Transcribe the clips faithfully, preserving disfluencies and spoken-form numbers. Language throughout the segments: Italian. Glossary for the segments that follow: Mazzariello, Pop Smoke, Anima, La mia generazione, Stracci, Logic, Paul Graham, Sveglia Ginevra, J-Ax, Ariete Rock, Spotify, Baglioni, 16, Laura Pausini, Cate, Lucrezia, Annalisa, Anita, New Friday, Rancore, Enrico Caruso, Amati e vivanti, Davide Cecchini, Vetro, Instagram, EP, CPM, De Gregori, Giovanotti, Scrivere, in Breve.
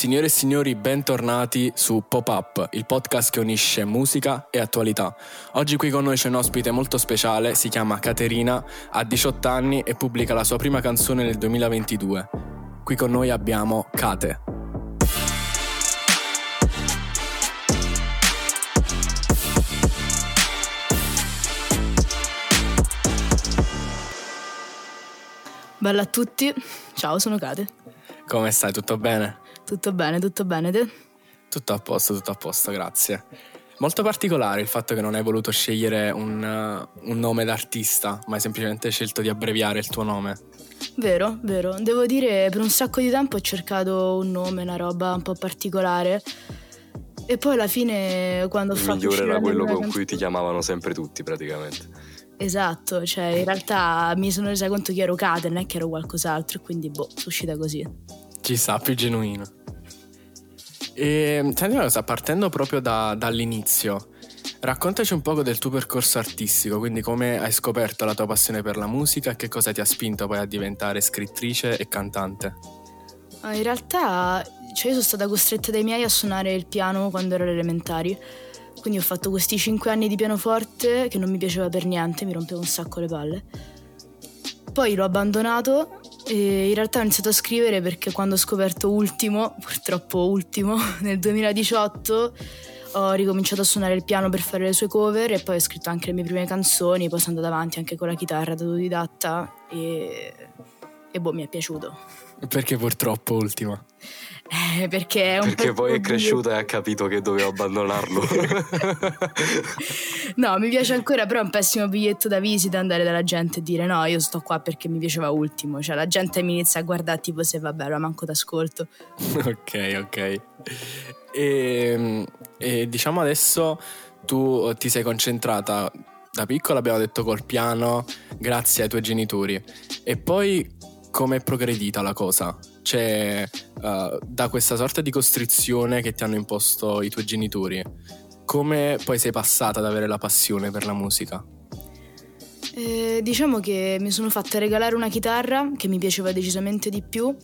Signore e signori, bentornati su Pop-Up, il podcast che unisce musica e attualità. Oggi qui con noi c'è un ospite molto speciale, si chiama Caterina, ha diciotto anni e pubblica la sua prima canzone nel duemilaventidue. Qui con noi abbiamo Cate. Bella a tutti, ciao, sono Cate. Come stai? Tutto bene? Tutto bene, tutto bene, te? Tutto a posto, tutto a posto, grazie. Molto particolare il fatto che non hai voluto scegliere un, uh, un nome d'artista, ma hai semplicemente scelto di abbreviare il tuo nome. Vero, vero. Devo dire, per un sacco di tempo ho cercato un nome, una roba un po' particolare. E poi alla fine, quando ho fatto... Il migliore era quello con cui ti chiamavano sempre tutti, praticamente. Esatto, cioè in realtà mi sono resa conto che ero Cate, non è che ero qualcos'altro, quindi boh, sono uscita così. Ci sta, più genuino. E senti una cosa, partendo proprio da, dall'inizio, raccontaci un poco del tuo percorso artistico, quindi come hai scoperto la tua passione per la musica e che cosa ti ha spinto poi a diventare scrittrice e cantante. In realtà, cioè, io sono stata costretta dai miei a suonare il piano quando ero alle elementari, quindi ho fatto questi cinque anni di pianoforte che non mi piaceva per niente, mi rompevo un sacco le palle. Poi l'ho abbandonato e in realtà ho iniziato a scrivere perché quando ho scoperto Ultimo, purtroppo Ultimo, nel duemiladiciotto ho ricominciato a suonare il piano per fare le sue cover e poi ho scritto anche le mie prime canzoni, poi sono andata avanti anche con la chitarra da autodidatta e, e boh, mi è piaciuto. Perché purtroppo Ultimo? Eh, perché è un perché poi è cresciuta e ha capito che dovevo abbandonarlo. No, mi piace ancora, però è un pessimo biglietto da visita andare dalla gente e dire no, io sto qua perché mi piaceva Ultimo. Cioè la gente mi inizia a guardare tipo se vabbè, la manco d'ascolto. Ok, ok. E, e diciamo adesso tu ti sei concentrata da piccola, abbiamo detto, col piano grazie ai tuoi genitori. E poi come è progredita la cosa? C'è uh, da questa sorta di costrizione che ti hanno imposto i tuoi genitori, come poi sei passata ad avere la passione per la musica? Eh, diciamo che mi sono fatta regalare una chitarra che mi piaceva decisamente di più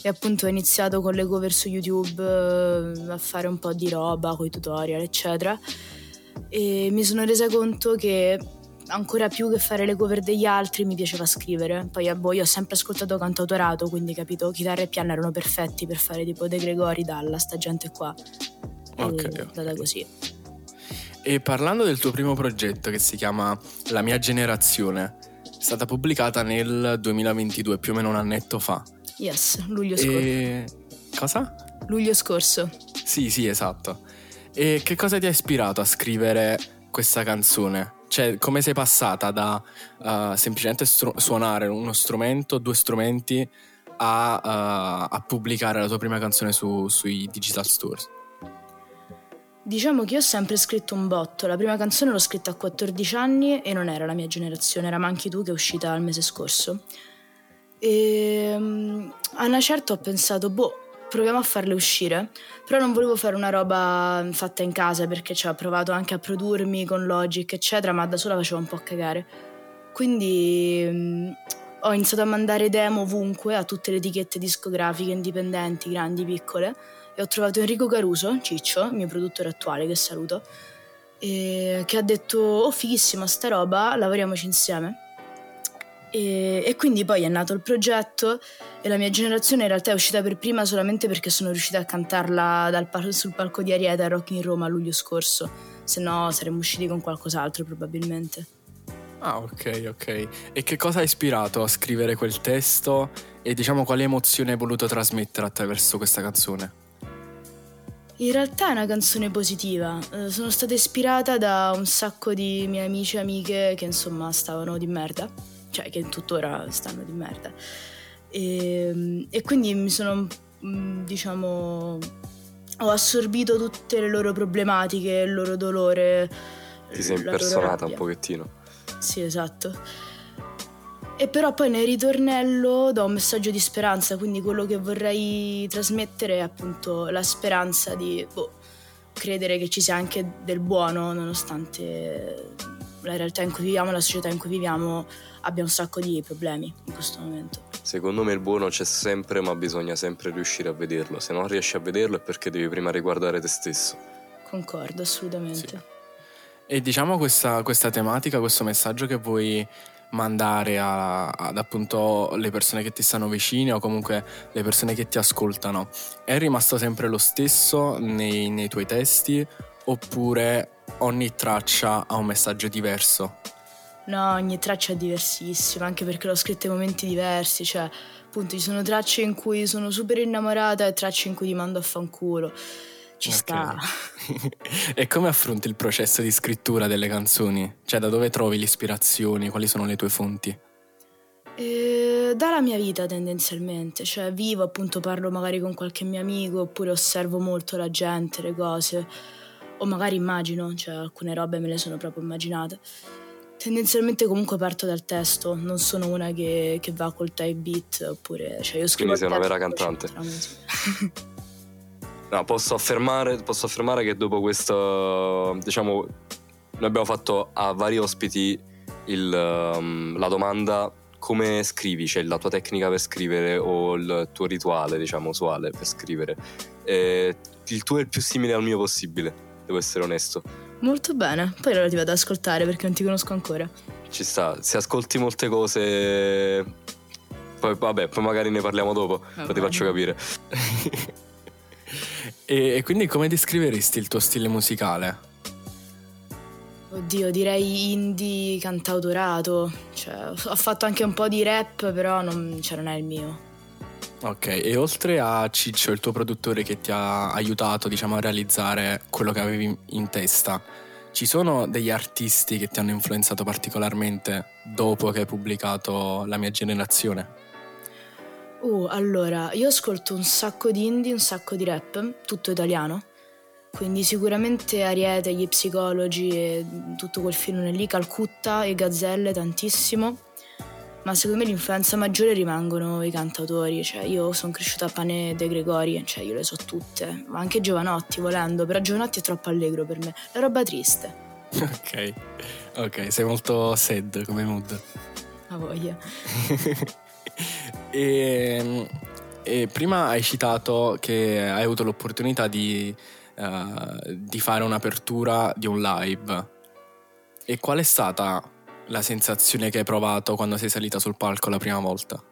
e appunto ho iniziato con le cover su YouTube eh, a fare un po' di roba con i tutorial eccetera e mi sono resa conto che ancora più che fare le cover degli altri mi piaceva scrivere. Poi a voi ho sempre ascoltato cantautorato, quindi capito, chitarra e piano erano perfetti per fare tipo De Gregori, Dalla, sta gente qua. Ok, è andata così. E parlando del tuo primo progetto che si chiama La mia generazione, è stata pubblicata nel duemilaventidue, più o meno un annetto fa. Yes, luglio scorso. E... cosa? Luglio scorso. Sì, sì, esatto. E che cosa ti ha ispirato a scrivere questa canzone? Cioè, come sei passata da uh, semplicemente stru- suonare uno strumento, due strumenti, a, uh, a pubblicare la tua prima canzone su, sui digital stores? Diciamo che io ho sempre scritto un botto. La prima canzone l'ho scritta a quattordici anni e non era La mia generazione, era Manchi Tu, che è uscita il mese scorso. E um, a una certa ho pensato, boh, proviamo a farle uscire, però non volevo fare una roba fatta in casa perché ci ho provato anche a produrmi con Logic eccetera, ma da sola facevo un po' cagare, quindi mh, ho iniziato a mandare demo ovunque a tutte le etichette discografiche indipendenti, grandi, piccole, e ho trovato Enrico Caruso, Ciccio, mio produttore attuale, che saluto, e, che ha detto oh fighissima sta roba, lavoriamoci insieme. E, e quindi poi è nato il progetto e La mia generazione in realtà è uscita per prima solamente perché sono riuscita a cantarla dal par- sul palco di Ariete Rock in Roma a luglio scorso, se no saremmo usciti con qualcos'altro probabilmente. Ah ok, ok. E che cosa ha ispirato a scrivere quel testo e diciamo quale emozione hai voluto trasmettere attraverso questa canzone? In realtà è una canzone positiva, eh, sono stata ispirata da un sacco di miei amici e amiche che insomma stavano di merda, cioè che tuttora stanno di merda, e, e quindi mi sono, diciamo, ho assorbito tutte le loro problematiche, il loro dolore. Ti sei impersonata un pochettino. Sì, esatto. E però poi nel ritornello do un messaggio di speranza, quindi quello che vorrei trasmettere è appunto la speranza di boh, credere che ci sia anche del buono, nonostante la realtà in cui viviamo, la società in cui viviamo abbia un sacco di problemi in questo momento. secondo me il buono c'è sempre, ma bisogna sempre riuscire a vederlo. Se non riesci a vederlo è perché devi prima riguardare te stesso. Concordo, assolutamente. Sì. E diciamo questa, questa tematica, questo messaggio che voi mandare a, ad appunto le persone che ti stanno vicine o comunque le persone che ti ascoltano, è rimasto sempre lo stesso nei, nei tuoi testi, oppure ogni traccia ha un messaggio diverso? No, ogni traccia è diversissima, anche perché l'ho scritta in momenti diversi, cioè appunto ci sono tracce in cui sono super innamorata e tracce in cui ti mando a fanculo. Ci okay. sta. E come affronti il processo di scrittura delle canzoni? Cioè, da dove trovi l'ispirazione? Quali sono le tue fonti? Eh, dalla mia vita tendenzialmente, cioè vivo, appunto parlo magari con qualche mio amico, oppure osservo molto la gente, le cose, o magari immagino, cioè alcune robe me le sono proprio immaginate. Tendenzialmente comunque parto dal testo, non sono una che, che va col type beat, oppure cioè io scrivo. Quindi sei una vera cantante. No, posso affermare, posso affermare che dopo questo, diciamo, noi abbiamo fatto a vari ospiti il, um, la domanda come scrivi, cioè la tua tecnica per scrivere o il tuo rituale, diciamo, usuale per scrivere. E il tuo è il più simile al mio possibile, devo essere onesto. Molto bene, poi allora ti vado ad ascoltare perché non ti conosco ancora. Ci sta, se ascolti molte cose, poi vabbè, poi magari ne parliamo dopo, ah, poi ti faccio capire. E, e quindi come descriveresti il tuo stile musicale? Oddio, direi indie cantautorato, cioè, ho fatto anche un po' di rap, però non, cioè, non è il mio. Ok, e oltre a Ciccio, il tuo produttore che ti ha aiutato, diciamo, a realizzare quello che avevi in testa, ci sono degli artisti che ti hanno influenzato particolarmente dopo che hai pubblicato La mia generazione? Uh, allora, io ascolto un sacco di indie, un sacco di rap, tutto italiano, quindi sicuramente Ariete, Gli Psicologi e tutto quel filone lì, Calcutta e Gazzelle tantissimo, ma secondo me l'influenza maggiore rimangono i cantautori, cioè io sono cresciuta a pane De Gregori, cioè io le so tutte, ma anche Giovanotti volendo, però Giovanotti è troppo allegro per me, è roba triste. Ok, ok, sei molto sad come mood. A voglia. E, e prima hai citato che hai avuto l'opportunità di, uh, di fare un'apertura di un live. E qual è stata la sensazione che hai provato quando sei salita sul palco la prima volta?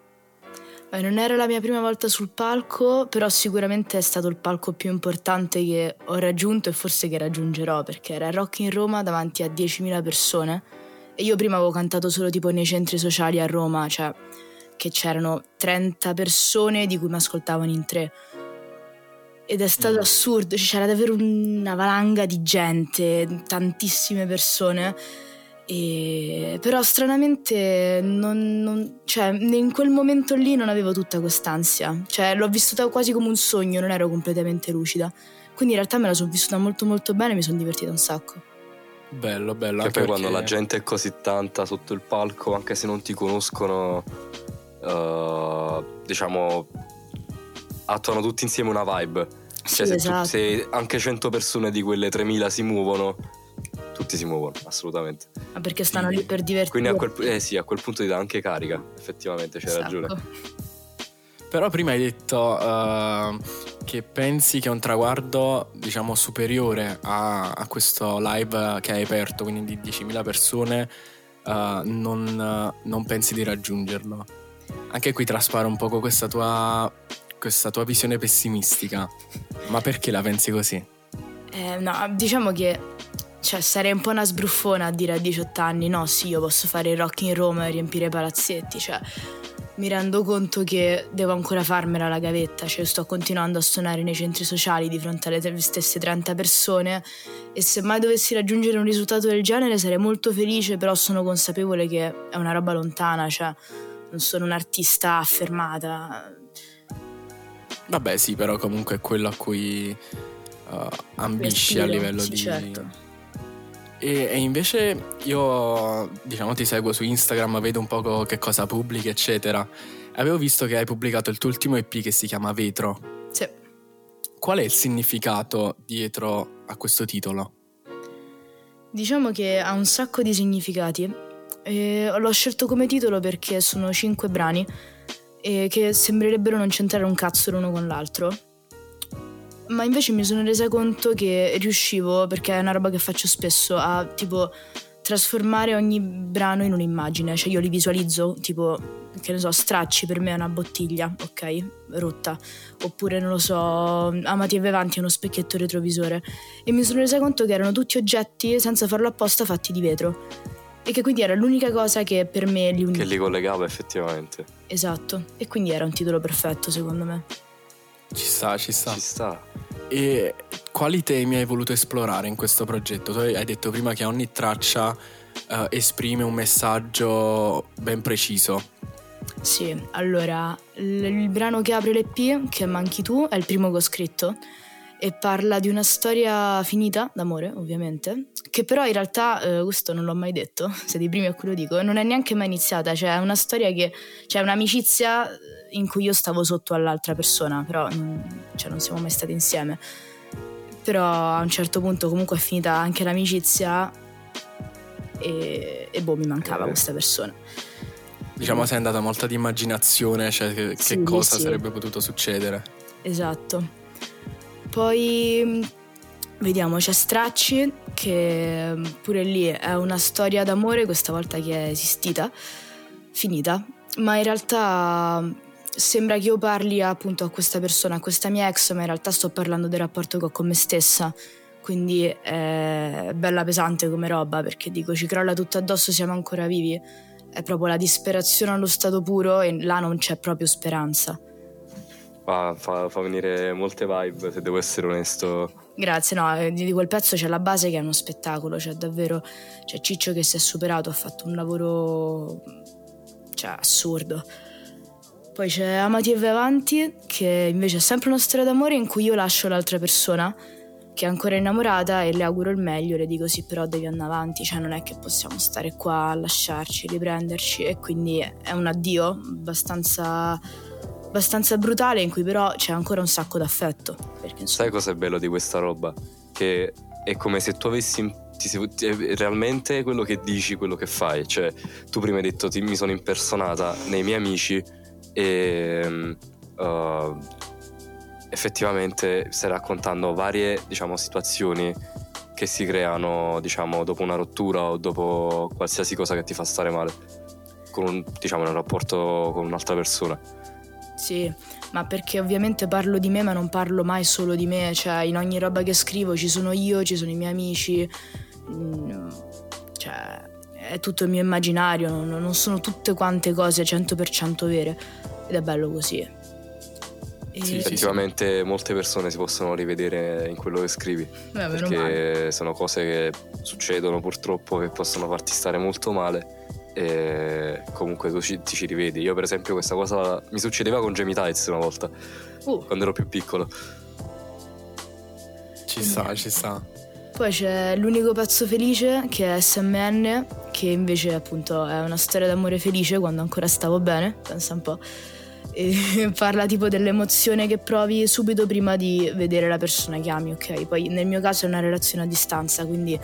Beh, non era la mia prima volta sul palco, però sicuramente è stato il palco più importante che ho raggiunto e forse che raggiungerò, perché era Rock in Roma davanti a diecimila persone e io prima avevo cantato solo tipo nei centri sociali a Roma, cioè che c'erano trenta persone di cui mi ascoltavano in tre, ed è stato assurdo, cioè, c'era davvero una valanga di gente, tantissime persone, e... però stranamente non, non... Cioè, in quel momento lì non avevo tutta quest'ansia, cioè l'ho vissuta quasi come un sogno, non ero completamente lucida, quindi in realtà me la sono vissuta molto molto bene e mi sono divertita un sacco. Bello, bello. Che poi perché... quando la gente è così tanta sotto il palco, anche se non ti conoscono, Uh, diciamo attuano tutti insieme una vibe, sì, cioè se, esatto. tu, se anche cento persone di quelle tremila si muovono, tutti si muovono assolutamente, ma perché stanno sì. lì per divertirsi, quindi a quel, eh sì, a quel punto ti dà anche carica, effettivamente c'hai esatto. ragione. Però prima hai detto uh, che pensi che è un traguardo, diciamo, superiore a, a questo live che hai aperto, quindi di diecimila persone, uh, non, non pensi di raggiungerlo. Anche qui traspare un poco questa tua, questa tua visione pessimistica, ma perché la pensi così? Eh, no, diciamo che cioè, sarei un po' una sbruffona a dire a diciotto anni no, sì, io posso fare il rock in Roma e riempire i palazzetti, cioè mi rendo conto che devo ancora farmela la gavetta, cioè sto continuando a suonare nei centri sociali di fronte alle t- stesse trenta persone, e se mai dovessi raggiungere un risultato del genere sarei molto felice, però sono consapevole che è una roba lontana, cioè non sono un'artista affermata. Vabbè sì, però comunque è quello a cui uh, ambisci a livello sì, di... certo. E, e invece io, diciamo, ti seguo su Instagram, vedo un po' che cosa pubblichi eccetera. Avevo visto che hai pubblicato il tuo ultimo E P che si chiama Vetro. Sì. Qual è il significato dietro a questo titolo? Diciamo che ha un sacco di significati. Eh, l'ho scelto come titolo perché sono cinque brani e che sembrerebbero non c'entrare un cazzo l'uno con l'altro, ma invece mi sono resa conto che riuscivo, perché è una roba che faccio spesso, a tipo trasformare ogni brano in un'immagine. Cioè io li visualizzo, tipo, che ne so, Stracci per me è una bottiglia, ok, rotta, oppure non lo so, Amati e Vivanti è uno specchietto retrovisore, e mi sono resa conto che erano tutti oggetti, senza farlo apposta, fatti di vetro, e che quindi era l'unica cosa che per me li univa, che li collegava effettivamente. Esatto, e quindi era un titolo perfetto secondo me. Ci sta, ci sta. Ci sta. E quali temi hai voluto esplorare in questo progetto? Tu hai detto prima che ogni traccia eh, esprime un messaggio ben preciso. Sì, allora, l- il brano che apre l'E P, che è Manchi Tu, è il primo che ho scritto e parla di una storia finita, d'amore ovviamente, che però in realtà, eh, questo non l'ho mai detto, se dei primi a cui lo dico, non è neanche mai iniziata, cioè è una storia che, cioè un'amicizia in cui io stavo sotto all'altra persona, però non, cioè, non siamo mai stati insieme, però a un certo punto comunque è finita anche l'amicizia e, e boh, mi mancava eh. questa persona. Diciamo sei andata molto di immaginazione, cioè che, sì, che cosa sì. sarebbe potuto succedere. Esatto. Poi vediamo, c'è Stracci, che pure lì è una storia d'amore, questa volta che è esistita, finita, ma in realtà sembra che io parli appunto a questa persona, a questa mia ex, ma in realtà sto parlando del rapporto che ho con me stessa, quindi è bella pesante come roba, perché dico ci crolla tutto addosso, siamo ancora vivi, è proprio la disperazione allo stato puro e là non c'è proprio speranza. Fa, fa, fa venire molte vibe, se devo essere onesto. Grazie, no, di quel pezzo c'è la base che è uno spettacolo, cioè davvero c'è Ciccio che si è superato, ha fatto un lavoro, cioè, assurdo. Poi c'è Amati e Vivanti, che invece è sempre una storia d'amore in cui io lascio l'altra persona che è ancora innamorata e le auguro il meglio, le dico sì però devi andare avanti, cioè non è che possiamo stare qua a lasciarci, riprenderci, e quindi è un addio abbastanza... abbastanza brutale, in cui però c'è ancora un sacco d'affetto, perché insomma... Sai cosa è bello di questa roba? Che è come se tu avessi realmente quello che dici, quello che fai, cioè tu prima hai detto ti, mi sono impersonata nei miei amici e uh, effettivamente stai raccontando varie, diciamo, situazioni che si creano, diciamo, dopo una rottura o dopo qualsiasi cosa che ti fa stare male con un, diciamo, un rapporto con un'altra persona. Sì, ma perché ovviamente parlo di me, ma non parlo mai solo di me, cioè in ogni roba che scrivo ci sono io, ci sono i miei amici, cioè è tutto il mio immaginario, non sono tutte quante cose cento per cento vere, ed è bello così. E... Sì, effettivamente molte persone si possono rivedere in quello che scrivi. Beh, perché sono cose che succedono purtroppo, che possono farti stare molto male. E comunque tu ci, ti ci rivedi. Io per esempio questa cosa mi succedeva con Jamie Tights una volta, uh. quando ero più piccolo. Ci sta, ci sta. Poi c'è l'unico pezzo felice, che è S M N, che invece appunto è una storia d'amore felice, quando ancora stavo bene, pensa un po', e parla tipo dell'emozione che provi subito prima di vedere la persona che ami, ok? Poi nel mio caso è una relazione a distanza, quindi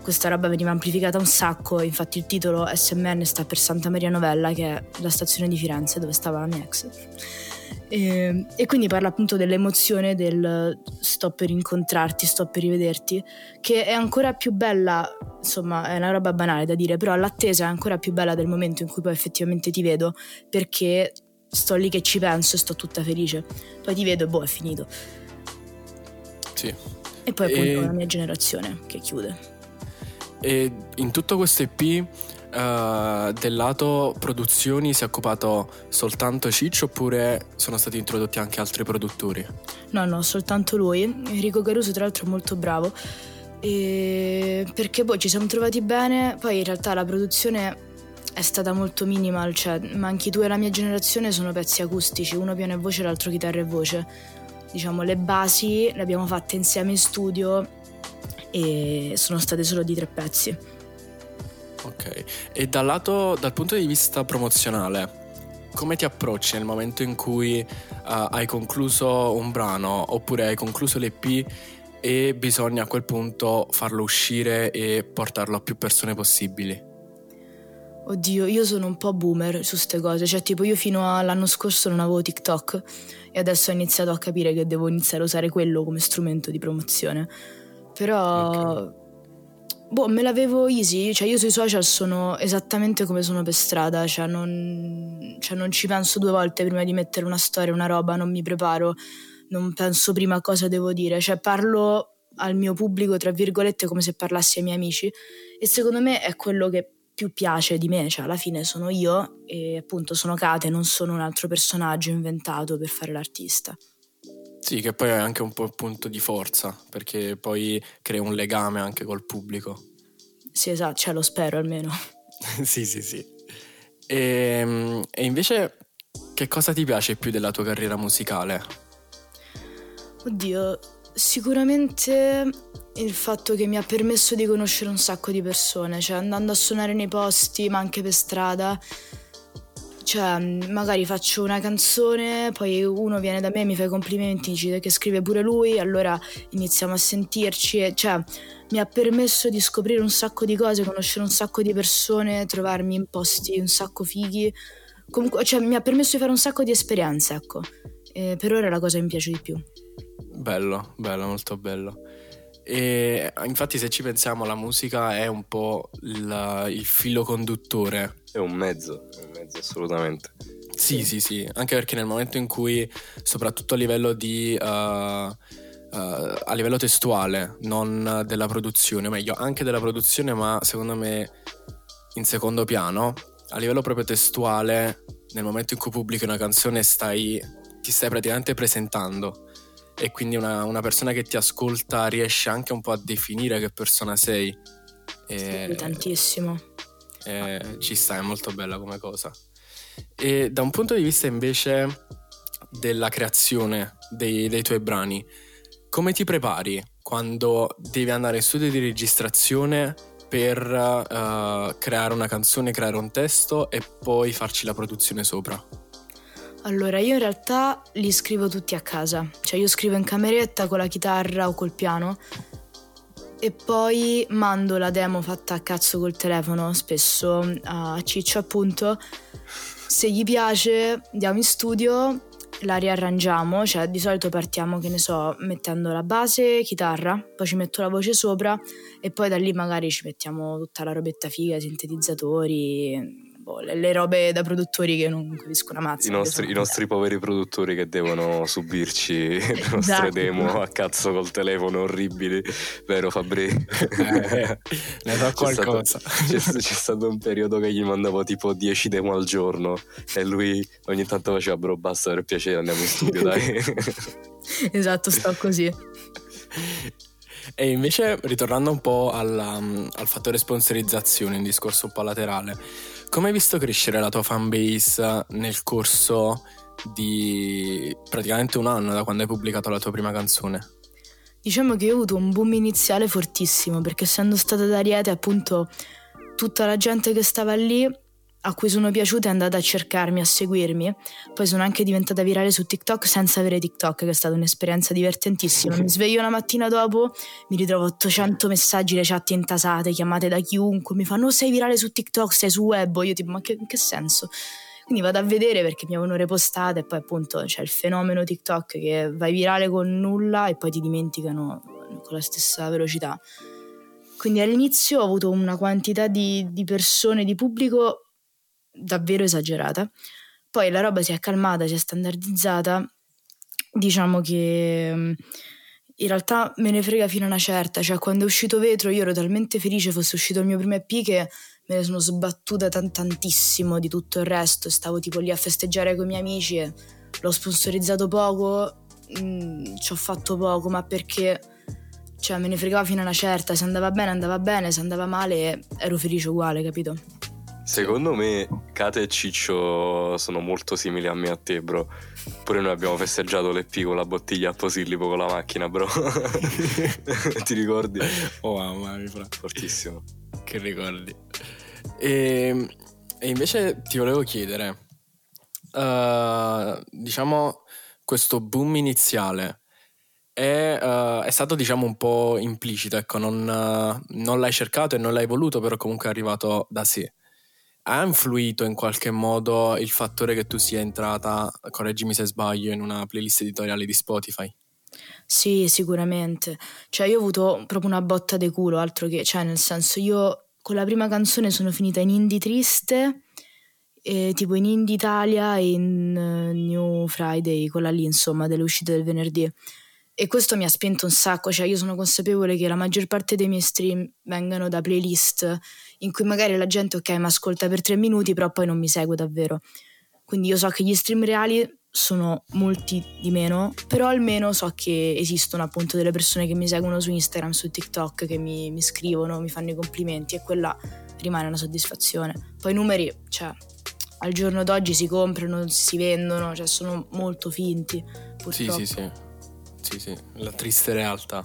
questa roba veniva amplificata un sacco, infatti il titolo S M N sta per Santa Maria Novella, che è la stazione di Firenze dove stava la mia ex, e, e quindi parla appunto dell'emozione del sto per incontrarti, sto per rivederti, che è ancora più bella, insomma è una roba banale da dire, però l'attesa è ancora più bella del momento in cui poi effettivamente ti vedo, perché sto lì che ci penso e sto tutta felice, poi ti vedo e boh, è finito. Sì. E poi appunto e... La mia generazione, che chiude. E in tutto questo E P uh, del lato produzioni si è occupato soltanto Ciccio, oppure sono stati introdotti anche altri produttori? No, no, soltanto lui. Enrico Caruso tra l'altro è molto bravo, e perché poi boh, ci siamo trovati bene. Poi in realtà la produzione è stata molto minimal, cioè Manchi Tu e La mia generazione sono pezzi acustici, uno piano e voce, l'altro chitarra e voce. Diciamo le basi le abbiamo fatte insieme in studio e sono state solo di tre pezzi. Ok. E dal lato, dal punto di vista promozionale, come ti approcci nel momento in cui uh, hai concluso un brano oppure hai concluso l'E P e bisogna a quel punto farlo uscire e portarlo a più persone possibili? Oddio, io sono un po' boomer su ste cose, cioè tipo io fino all'anno scorso non avevo TikTok e adesso ho iniziato a capire che devo iniziare a usare quello come strumento di promozione. Però, okay. boh, me l'avevo easy, cioè io sui social sono esattamente come sono per strada, cioè non, cioè non ci penso due volte prima di mettere una storia, una roba, non mi preparo, non penso prima cosa devo dire, cioè parlo al mio pubblico, tra virgolette, come se parlassi ai miei amici e secondo me è quello che più piace di me, cioè alla fine sono io e appunto sono Kate, non sono un altro personaggio inventato per fare l'artista. Sì, che poi è anche un po' il punto di forza, perché poi crea un legame anche col pubblico. Sì, esatto, cioè lo spero almeno. sì, sì, sì. E, e invece che cosa ti piace più della tua carriera musicale? Oddio, sicuramente il fatto che mi ha permesso di conoscere un sacco di persone, cioè andando a suonare nei posti, ma anche per strada, cioè magari faccio una canzone, poi uno viene da me e mi fa i complimenti, dice che scrive pure lui, allora iniziamo a sentirci, e cioè mi ha permesso di scoprire un sacco di cose, conoscere un sacco di persone, trovarmi in posti un sacco fighi, comunque cioè mi ha permesso di fare un sacco di esperienze, ecco, e per ora è la cosa che mi piace di più. Bello, bello, molto bello. E infatti se ci pensiamo la musica è un po' il, il filo conduttore, è un mezzo, è un mezzo assolutamente. Sì, sì, sì, anche perché nel momento in cui, soprattutto a livello di uh, uh, a livello testuale, non della produzione, o meglio anche della produzione, ma secondo me in secondo piano, a livello proprio testuale, nel momento in cui pubblichi una canzone stai ti stai praticamente presentando. E quindi una, una persona che ti ascolta riesce anche un po' a definire che persona sei. E, sì, tantissimo. E, ah. Ci sta, è molto bella come cosa. E da un punto di vista invece della creazione dei, dei tuoi brani, come ti prepari quando devi andare in studio di registrazione per uh, creare una canzone, creare un testo e poi farci la produzione sopra? Allora, io in realtà li scrivo tutti a casa, cioè io scrivo in cameretta con la chitarra o col piano e poi mando la demo fatta a cazzo col telefono, spesso a Ciccio appunto, se gli piace andiamo in studio, la riarrangiamo, cioè di solito partiamo, che ne so, mettendo la base, chitarra, poi ci metto la voce sopra e poi da lì magari ci mettiamo tutta la robetta figa, sintetizzatori... le robe da produttori che non capisco una mazza. I nostri, i nostri poveri produttori che devono subirci le nostre demo a cazzo col telefono orribili, vero Fabri? Eh, ne do qualcosa. C'è stato, c'è, c'è stato un periodo che gli mandavo tipo dieci demo al giorno e lui ogni tanto faceva bro basta per piacere andiamo in studio dai. Esatto, sto così. E invece ritornando un po' alla, al fattore sponsorizzazione, un discorso un po' laterale, come hai visto crescere la tua fanbase nel corso di praticamente un anno da quando hai pubblicato la tua prima canzone? Diciamo che io ho avuto un boom iniziale fortissimo perché essendo stata ad Ariete appunto tutta la gente che stava lì a cui sono piaciuta è andata a cercarmi, a seguirmi, poi sono anche diventata virale su TikTok senza avere TikTok, che è stata un'esperienza divertentissima. Mi sveglio una mattina dopo, mi ritrovo ottocento messaggi, le chat intasate, chiamate da chiunque, mi fanno oh, sei virale su TikTok, sei su web, io tipo ma che, in che senso? Quindi vado a vedere perché mi avevano repostata e poi appunto c'è il fenomeno TikTok che vai virale con nulla e poi ti dimenticano con la stessa velocità. Quindi all'inizio ho avuto una quantità di, di persone, di pubblico davvero esagerata, poi la roba si è calmata, si è standardizzata, diciamo che in realtà me ne frega fino a una certa, cioè quando è uscito Vetro io ero talmente felice fosse uscito il mio primo E P che me ne sono sbattuta tant- tantissimo di tutto il resto, stavo tipo lì a festeggiare con i miei amici e l'ho sponsorizzato poco, mh, ci ho fatto poco, ma perché cioè me ne fregava fino a una certa, se andava bene andava bene, se andava male ero felice uguale, capito? Secondo me Kate e Ciccio sono molto simili a me e a te, bro. Pure noi abbiamo festeggiato l'E P con la bottiglia a posillipo con la macchina, bro. Ti ricordi? Oh mamma mia, fra. Fortissimo. Che ricordi. E, e invece ti volevo chiedere, uh, diciamo questo boom iniziale è, uh, è stato diciamo un po' implicito, ecco, non, uh, non l'hai cercato e non l'hai voluto, però comunque è arrivato da sé. ha influito in qualche modo il fattore che tu sia entrata, correggimi se sbaglio, in una playlist editoriale di Spotify? Sì, sicuramente. Cioè, io ho avuto proprio una botta di culo, altro che, cioè, nel senso, io con la prima canzone sono finita in Indie Triste, e tipo in Indie Italia e in uh, New Friday, quella lì, insomma, delle uscite del venerdì. E questo mi ha spinto un sacco, cioè io sono consapevole che la maggior parte dei miei stream vengano da playlist in cui magari la gente, ok, mi ascolta per tre minuti, però poi non mi segue davvero. Quindi io so che gli stream reali sono molti di meno, però almeno so che esistono appunto delle persone che mi seguono su Instagram, su TikTok, che mi, mi scrivono, mi fanno i complimenti, e quella rimane una soddisfazione. Poi i numeri, cioè, al giorno d'oggi si comprano, si vendono, cioè sono molto finti, purtroppo. Sì, sì, sì. Sì, sì, la triste realtà.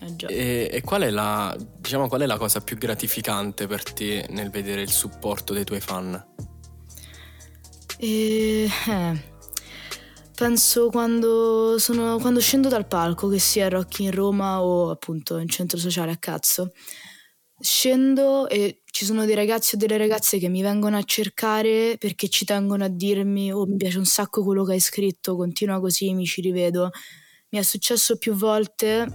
Eh già. E, e qual è la, diciamo, qual è la cosa più gratificante per te nel vedere il supporto dei tuoi fan? Eh, eh. Penso quando, sono, quando scendo dal palco, che sia Rock in Roma o appunto in centro sociale a cazzo, scendo e ci sono dei ragazzi o delle ragazze che mi vengono a cercare perché ci tengono a dirmi: oh, mi piace un sacco quello che hai scritto, continua così, mi ci rivedo. Mi è successo più volte,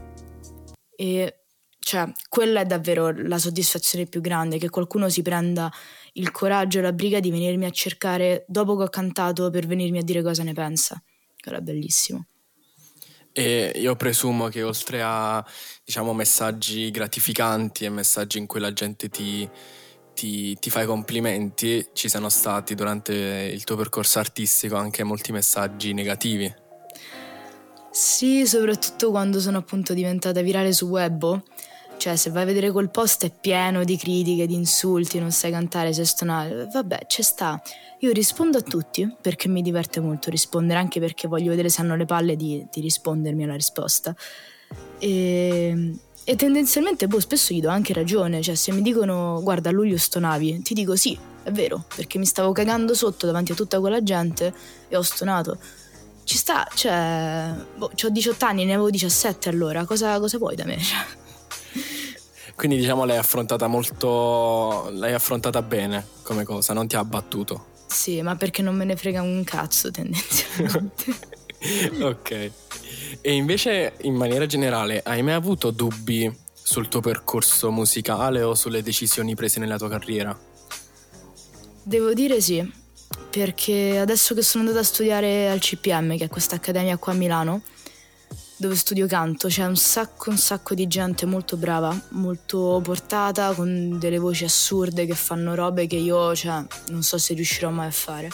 e cioè quella è davvero la soddisfazione più grande, che qualcuno si prenda il coraggio e la briga di venirmi a cercare dopo che ho cantato per venirmi a dire cosa ne pensa. Era bellissimo. E io presumo che oltre a, diciamo, messaggi gratificanti e messaggi in cui la gente ti, ti, ti fa i complimenti, ci siano stati durante il tuo percorso artistico anche molti messaggi negativi. Sì, soprattutto quando sono appunto diventata virale su Webbo. Cioè, se vai a vedere quel post è pieno di critiche, di insulti, non sai cantare, sei stonale. Vabbè, ci sta. Io rispondo a tutti perché mi diverte molto rispondere, anche perché voglio vedere se hanno le palle di, di rispondermi alla risposta. E, e tendenzialmente, boh, spesso gli do anche ragione. Cioè, se mi dicono: guarda, a luglio stonavi, ti dico sì, è vero, perché mi stavo cagando sotto davanti a tutta quella gente e ho stonato. Ci sta, cioè, boh, c'ho diciotto anni, ne avevo diciassette allora, cosa, cosa vuoi da me? Quindi, diciamo, l'hai affrontata molto, l'hai affrontata bene come cosa, non ti ha abbattuto? Sì, ma perché non me ne frega un cazzo tendenzialmente. Ok, e invece in maniera generale hai mai avuto dubbi sul tuo percorso musicale o sulle decisioni prese nella tua carriera? Devo dire sì. Perché adesso che sono andata a studiare al C P M, che è questa accademia qua a Milano, dove studio canto, c'è un sacco un sacco di gente molto brava, molto portata, con delle voci assurde che fanno robe che io, cioè, non so se riuscirò mai a fare.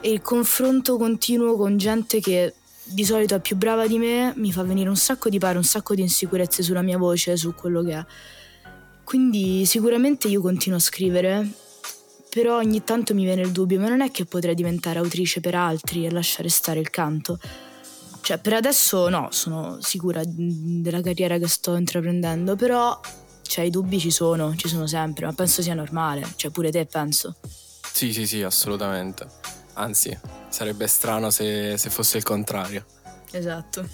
E il confronto continuo con gente che di solito è più brava di me mi fa venire un sacco di pari, un sacco di insicurezze sulla mia voce, su quello che è. Quindi sicuramente io continuo a scrivere, però ogni tanto mi viene il dubbio: ma non è che potrei diventare autrice per altri e lasciare stare il canto? Cioè, per adesso no, sono sicura della carriera che sto intraprendendo, però, cioè, i dubbi ci sono, ci sono sempre, ma penso sia normale. Cioè, pure te, penso. Sì, sì, sì, assolutamente. Anzi, sarebbe strano se, se fosse il contrario. Esatto.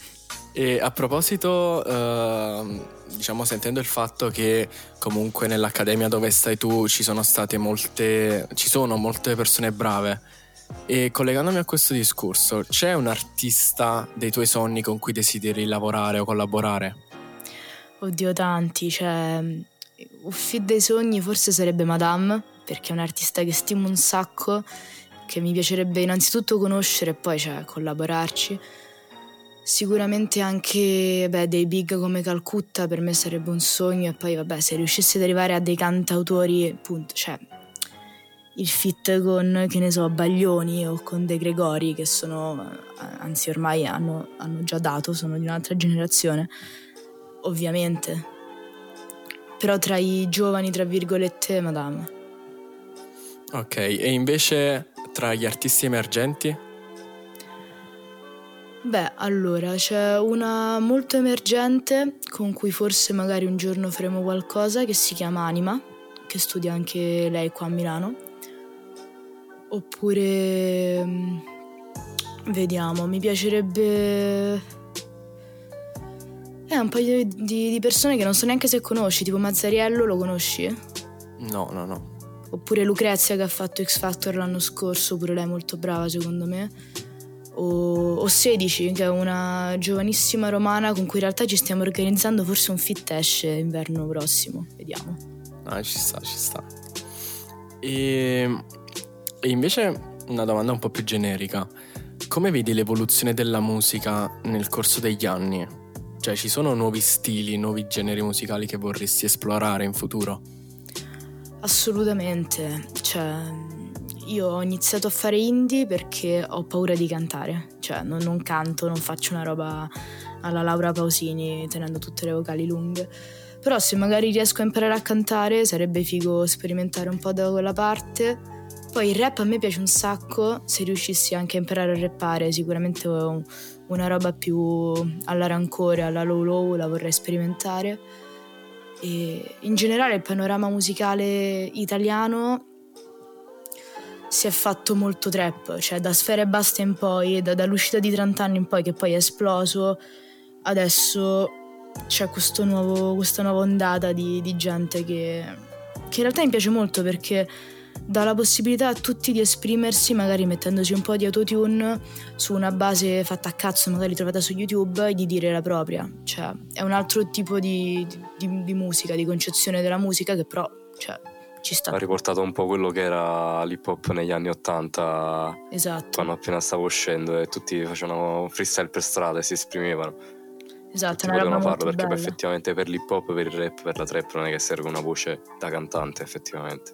E a proposito, eh, diciamo, sentendo il fatto che comunque nell'accademia dove stai tu ci sono state molte, ci sono molte persone brave, e collegandomi a questo discorso, c'è un artista dei tuoi sogni con cui desideri lavorare o collaborare? Oddio, tanti. Cioè, uffi dei sogni forse sarebbe Madame, perché è un artista che stimo un sacco, che mi piacerebbe innanzitutto conoscere e poi, cioè, collaborarci. Sicuramente anche, beh, dei big come Calcutta per me sarebbe un sogno, e poi, vabbè, se riuscissi ad arrivare a dei cantautori, appunto, cioè il feat con, che ne so, Baglioni o con De Gregori, che sono, anzi ormai hanno, hanno già dato, sono di un'altra generazione, ovviamente. Però tra i giovani, tra virgolette, Madame. Ok, e invece tra gli artisti emergenti? Beh, allora, c'è una molto emergente con cui forse magari un giorno faremo qualcosa, che si chiama Anima, che studia anche lei qua a Milano. Oppure, vediamo, mi piacerebbe eh, un paio di, di persone che non so neanche se conosci, tipo Mazzariello, lo conosci? No, no, no. oppure Lucrezia che ha fatto X Factor l'anno scorso, pure lei è molto brava secondo me, o, o sedici che è una giovanissima romana con cui in realtà ci stiamo organizzando forse un fit, esce inverno prossimo, vediamo. Ah, ci sta, ci sta. E, e invece una domanda un po' più generica: come vedi l'evoluzione della musica nel corso degli anni? Cioè, ci sono nuovi stili, nuovi generi musicali che vorresti esplorare in futuro? Assolutamente, cioè io ho iniziato a fare indie perché ho paura di cantare, cioè non, non canto, non faccio una roba alla Laura Pausini tenendo tutte le vocali lunghe, però se magari riesco a imparare a cantare sarebbe figo sperimentare un po' da quella parte. Poi il rap a me piace un sacco, se riuscissi anche a imparare a rappare sicuramente una roba più alla Rancore, alla Low Low la vorrei sperimentare. E in generale il panorama musicale italiano si è fatto molto trap, cioè da Sfera Ebbasta in poi, da, dall'uscita di trent'anni in poi che poi è esploso, adesso c'è questo nuovo, questa nuova ondata di, di gente che, che in realtà mi piace molto perché dà la possibilità a tutti di esprimersi, magari mettendosi un po' di autotune su una base fatta a cazzo, magari trovata su YouTube, e di dire la propria. Cioè, è un altro tipo di, di, di musica, di concezione della musica che però, cioè, ci sta. Ha riportato un po' quello che era l'hip hop negli anni ottanta. Esatto. Quando appena stavo uscendo e tutti facevano freestyle per strada e si esprimevano. Esatto, una roba molto bella. Perché beh, effettivamente per l'hip hop, per il rap, per la trap non è che serve una voce da cantante, effettivamente.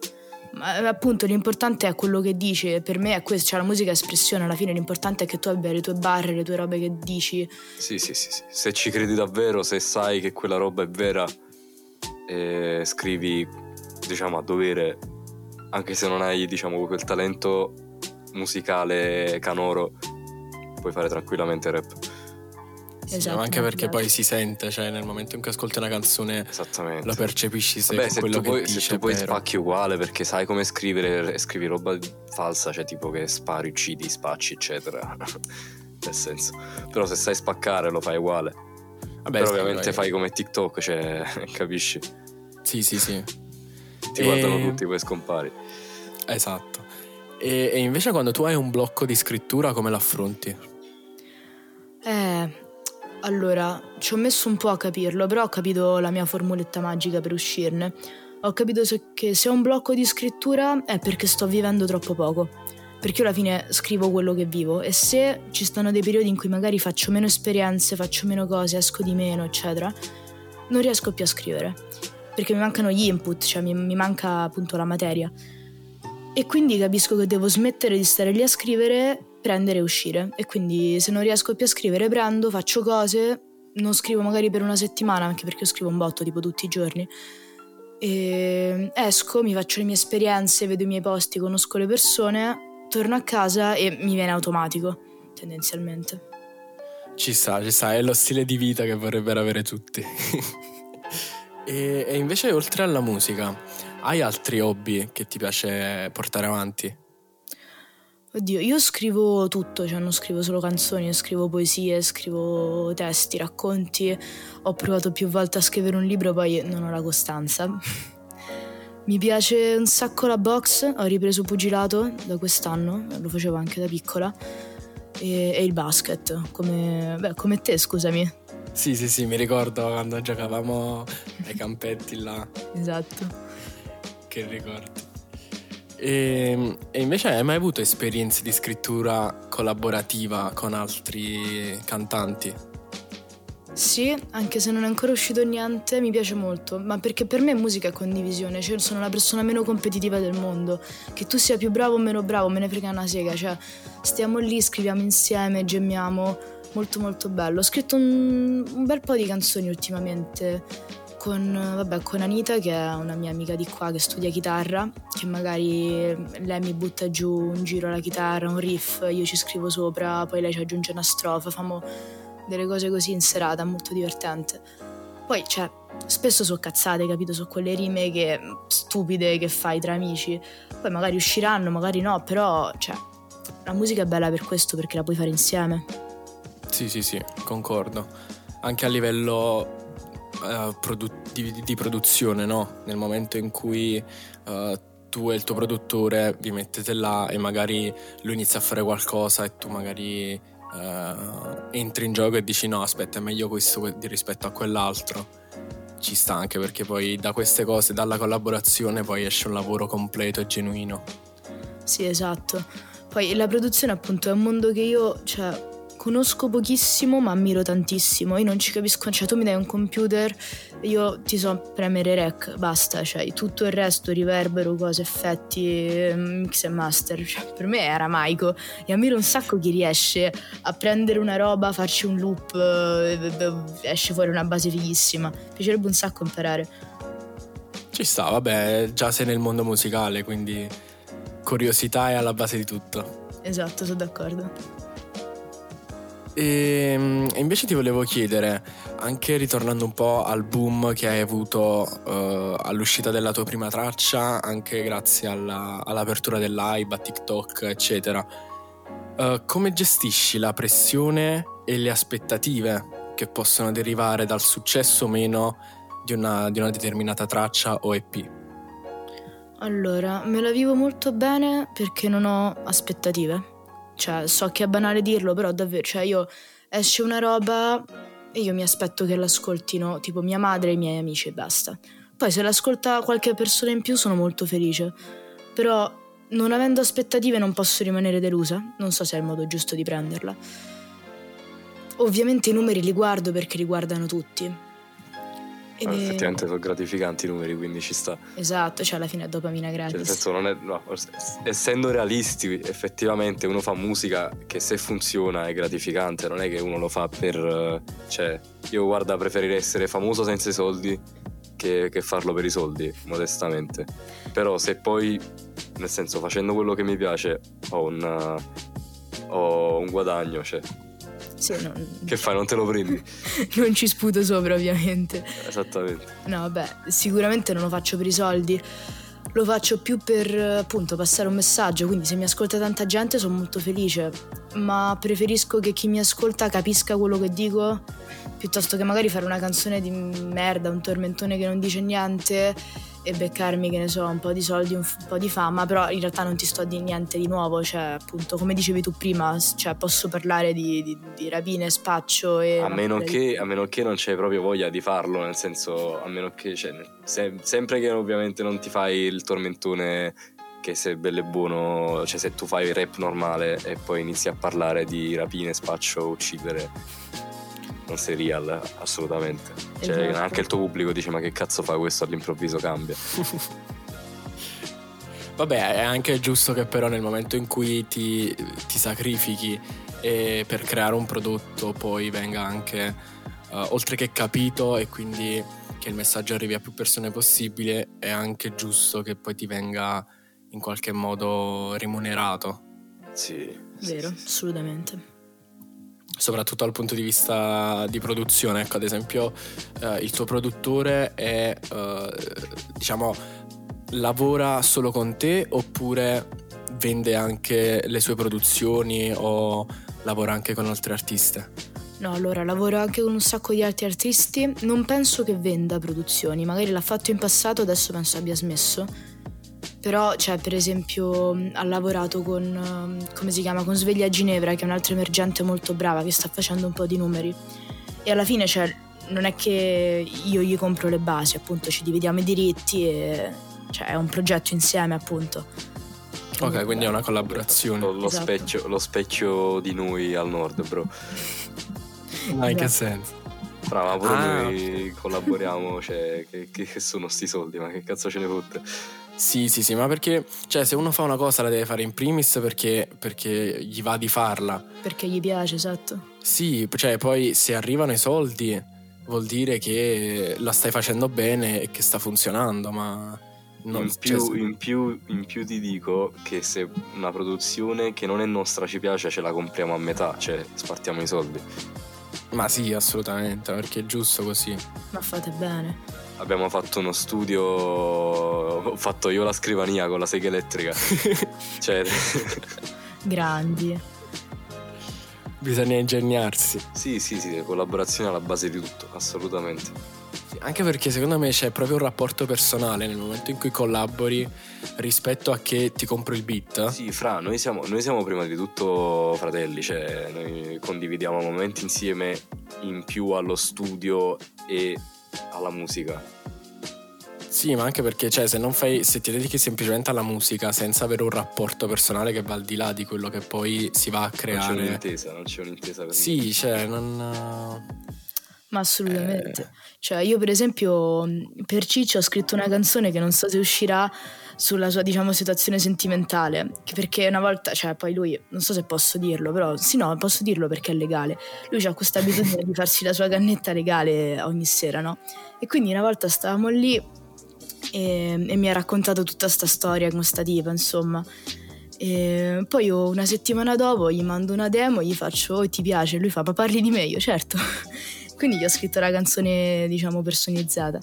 Ma appunto l'importante è quello che dici, per me è questo, cioè la musica è espressione, alla fine l'importante è che tu abbia le tue barre, le tue robe che dici. Sì, sì, sì, sì. Se ci credi davvero, se sai che quella roba è vera, eh, scrivi, diciamo, a dovere, anche se non hai, diciamo, quel talento musicale canoro, puoi fare tranquillamente rap. Esatto, sì, anche perché poi si sente, cioè nel momento in cui ascolti una canzone la percepisci se Vabbè, quello se che puoi, dice se tu poi spacchi uguale perché sai come scrivere, scrivi roba falsa, cioè tipo che spari, uccidi, spacci eccetera nel senso, però se sai spaccare lo fai uguale. Vabbè, però ovviamente vai. Fai come TikTok, cioè capisci? Sì sì sì, ti e... guardano tutti, poi scompari. Esatto. E, e invece quando tu hai un blocco di scrittura come l'affronti? eh Allora, ci ho messo un po' a capirlo, però ho capito la mia formuletta magica per uscirne. Ho capito che se ho un blocco di scrittura è perché sto vivendo troppo poco, perché io alla fine scrivo quello che vivo, e se ci stanno dei periodi in cui magari faccio meno esperienze, faccio meno cose, esco di meno, eccetera, non riesco più a scrivere, perché mi mancano gli input, cioè mi, mi manca appunto la materia. E quindi capisco che devo smettere di stare lì a scrivere, prendere e uscire, e quindi se non riesco più a scrivere prendo, faccio cose, non scrivo magari per una settimana, anche perché io scrivo un botto tipo tutti i giorni, e esco, mi faccio le mie esperienze, vedo i miei posti, conosco le persone, torno a casa e mi viene automatico tendenzialmente. Ci sta, ci sta, è lo stile di vita che vorrebbero avere tutti. e, e invece oltre alla musica hai altri hobby che ti piace portare avanti? Oddio, io scrivo tutto, cioè non scrivo solo canzoni, scrivo poesie, scrivo testi, racconti. Ho provato più volte a scrivere un libro, poi non ho la costanza. Mi piace un sacco la box, ho ripreso pugilato da quest'anno, lo facevo anche da piccola, e, e il basket, come, beh, come te, scusami. Sì, sì, sì, mi ricordo quando giocavamo ai campetti là. Esatto. Che ricordo. E, e invece hai mai avuto esperienze di scrittura collaborativa con altri cantanti? Sì, anche se non è ancora uscito niente, mi piace molto, ma perché per me musica è condivisione, cioè sono la persona meno competitiva del mondo, che tu sia più bravo o meno bravo, me ne frega una sega, cioè stiamo lì, scriviamo insieme, gemmiamo, molto molto bello. Ho scritto un, un bel po' di canzoni ultimamente. Con, vabbè, con Anita, che è una mia amica di qua che studia chitarra, che magari lei mi butta giù un giro alla chitarra, un riff, io ci scrivo sopra, poi lei ci aggiunge una strofa, famo delle cose così in serata, molto divertente. Poi, cioè, spesso sono cazzate, capito? Sono quelle rime che, stupide che fai tra amici, poi magari usciranno, magari no, però, cioè, la musica è bella per questo, perché la puoi fare insieme. Sì, sì, sì, concordo. Anche a livello... Uh, produ- di, di produzione, no? Nel momento in cui uh, tu e il tuo produttore vi mettete là e magari lui inizia a fare qualcosa e tu magari eh, entri in gioco e dici no, aspetta, è meglio questo rispetto a quell'altro. Ci sta anche perché poi da queste cose, dalla collaborazione, poi esce un lavoro completo e genuino. Sì, esatto. Poi la produzione appunto è un mondo che io, cioè, conosco pochissimo ma ammiro tantissimo. Io non ci capisco, cioè tu mi dai un computer, io ti so premere rec, basta, cioè tutto il resto, riverbero, cose, effetti, mix e master, cioè per me è aramaico e ammiro un sacco chi riesce a prendere una roba, farci un loop, esce fuori una base fighissima. Mi piacerebbe un sacco imparare. Ci sta, vabbè, già sei nel mondo musicale, quindi curiosità è alla base di tutto. Esatto, sono d'accordo. E invece ti volevo chiedere, anche ritornando un po' al boom che hai avuto eh, all'uscita della tua prima traccia, anche grazie alla, all'apertura dell'hype, a TikTok, eccetera, eh, come gestisci la pressione e le aspettative che possono derivare dal successo o meno di una, di una determinata traccia o E P? Allora, me la vivo molto bene perché non ho aspettative. Cioè, so che è banale dirlo, però davvero, cioè io esce una roba e io mi aspetto che l'ascoltino tipo mia madre e i miei amici e basta. Poi se l'ascolta qualche persona in più sono molto felice, però non avendo aspettative non posso rimanere delusa. Non so se è il modo giusto di prenderla. Ovviamente i numeri li guardo perché li guardano tutti. Ah, effettivamente sono gratificanti i numeri, quindi ci sta. Esatto, cioè alla fine è dopamina gratis. Cioè, nel senso, non è, no, essendo realisti, effettivamente uno fa musica che se funziona è gratificante, non è che uno lo fa per... Cioè, io guarda, preferirei essere famoso senza i soldi che, che farlo per i soldi, modestamente. Però se poi, nel senso, facendo quello che mi piace ho un, ho un guadagno, cioè... Sì, no, che fai, non te lo prendi? Non ci sputo sopra, ovviamente. Esattamente. No, vabbè, sicuramente non lo faccio per i soldi, lo faccio più per, appunto, passare un messaggio. Quindi se mi ascolta tanta gente sono molto felice, ma preferisco che chi mi ascolta capisca quello che dico piuttosto che magari fare una canzone di merda, un tormentone che non dice niente e beccarmi, che ne so, un po' di soldi, un po' di fama, però in realtà non ti sto a dire niente di nuovo. Cioè, appunto, come dicevi tu prima, cioè posso parlare di, di, di rapine, spaccio e... A meno, che, di... a meno che non c'è proprio voglia di farlo, nel senso, a meno che, cioè, se, sempre che ovviamente non ti fai il tormentone che se bello e buono, cioè se tu fai il rap normale e poi inizi a parlare di rapine, spaccio, uccidere... Non sei real, assolutamente. Cioè, esatto. Anche il tuo pubblico dice ma che cazzo fa questo, all'improvviso cambia. Vabbè, è anche giusto che però nel momento in cui ti, ti sacrifichi e per creare un prodotto poi venga anche uh, oltre che capito e quindi che il messaggio arrivi a più persone possibile, è anche giusto che poi ti venga in qualche modo remunerato. Sì, vero, sì, sì, assolutamente. Soprattutto dal punto di vista di produzione, ecco, ad esempio eh, il tuo produttore è eh, diciamo lavora solo con te oppure vende anche le sue produzioni o lavora anche con altri artisti? No, allora lavora anche con un sacco di altri artisti, non penso che venda produzioni, magari l'ha fatto in passato, adesso penso abbia smesso. Però, cioè, per esempio, ha lavorato con, come si chiama, con Sveglia Ginevra, che è un'altra emergente molto brava, che sta facendo un po' di numeri. E alla fine, cioè, non è che io gli compro le basi, appunto, ci dividiamo i diritti e, cioè, è un progetto insieme, appunto. Quindi, ok, quindi è una collaborazione. Lo, lo, esatto. specchio, lo specchio di noi al nord, bro. Ma in che senso? Brava, pure ah, noi okay. collaboriamo, cioè, che, che sono sti soldi, ma che cazzo ce ne fotte? Sì, sì, sì, ma perché, cioè, se uno fa una cosa la deve fare in primis perché, perché gli va di farla. Perché gli piace, esatto. Sì, cioè, poi se arrivano i soldi vuol dire che la stai facendo bene e che sta funzionando, ma... Non in, più, cioè... in, più, in più ti dico che se una produzione che non è nostra ci piace ce la compriamo a metà, cioè spartiamo i soldi. Ma sì, assolutamente, perché è giusto così. Ma fate bene. Abbiamo fatto uno studio, ho fatto io la scrivania con la sega elettrica. Cioè... Grandi. Bisogna ingegnarsi. Sì, sì, sì, collaborazione alla base di tutto, assolutamente. Anche perché secondo me c'è proprio un rapporto personale nel momento in cui collabori rispetto a che ti compro il beat. Sì, fra, noi siamo, noi siamo prima di tutto fratelli, cioè noi condividiamo momenti insieme in più allo studio e alla musica. Sì, ma anche perché cioè, se, non fai, se ti dedichi semplicemente alla musica senza avere un rapporto personale che va al di là di quello che poi si va a creare. Non c'è un'intesa, non c'è un'intesa per sì, me. Cioè non... Ma assolutamente, eh. Cioè io per esempio per Ciccio ho scritto una canzone che non so se uscirà, sulla sua diciamo situazione sentimentale, perché una volta, cioè poi lui, non so se posso dirlo, però sì no, posso dirlo perché è legale, lui ha questa abitudine di farsi la sua cannetta legale ogni sera, no? E quindi una volta stavamo lì e, e mi ha raccontato tutta sta storia con sta tipa, insomma. E poi io una settimana dopo gli mando una demo, gli faccio oh, ti piace? Lui fa ma parli di me? Io certo. Quindi gli ho scritto la canzone diciamo personizzata.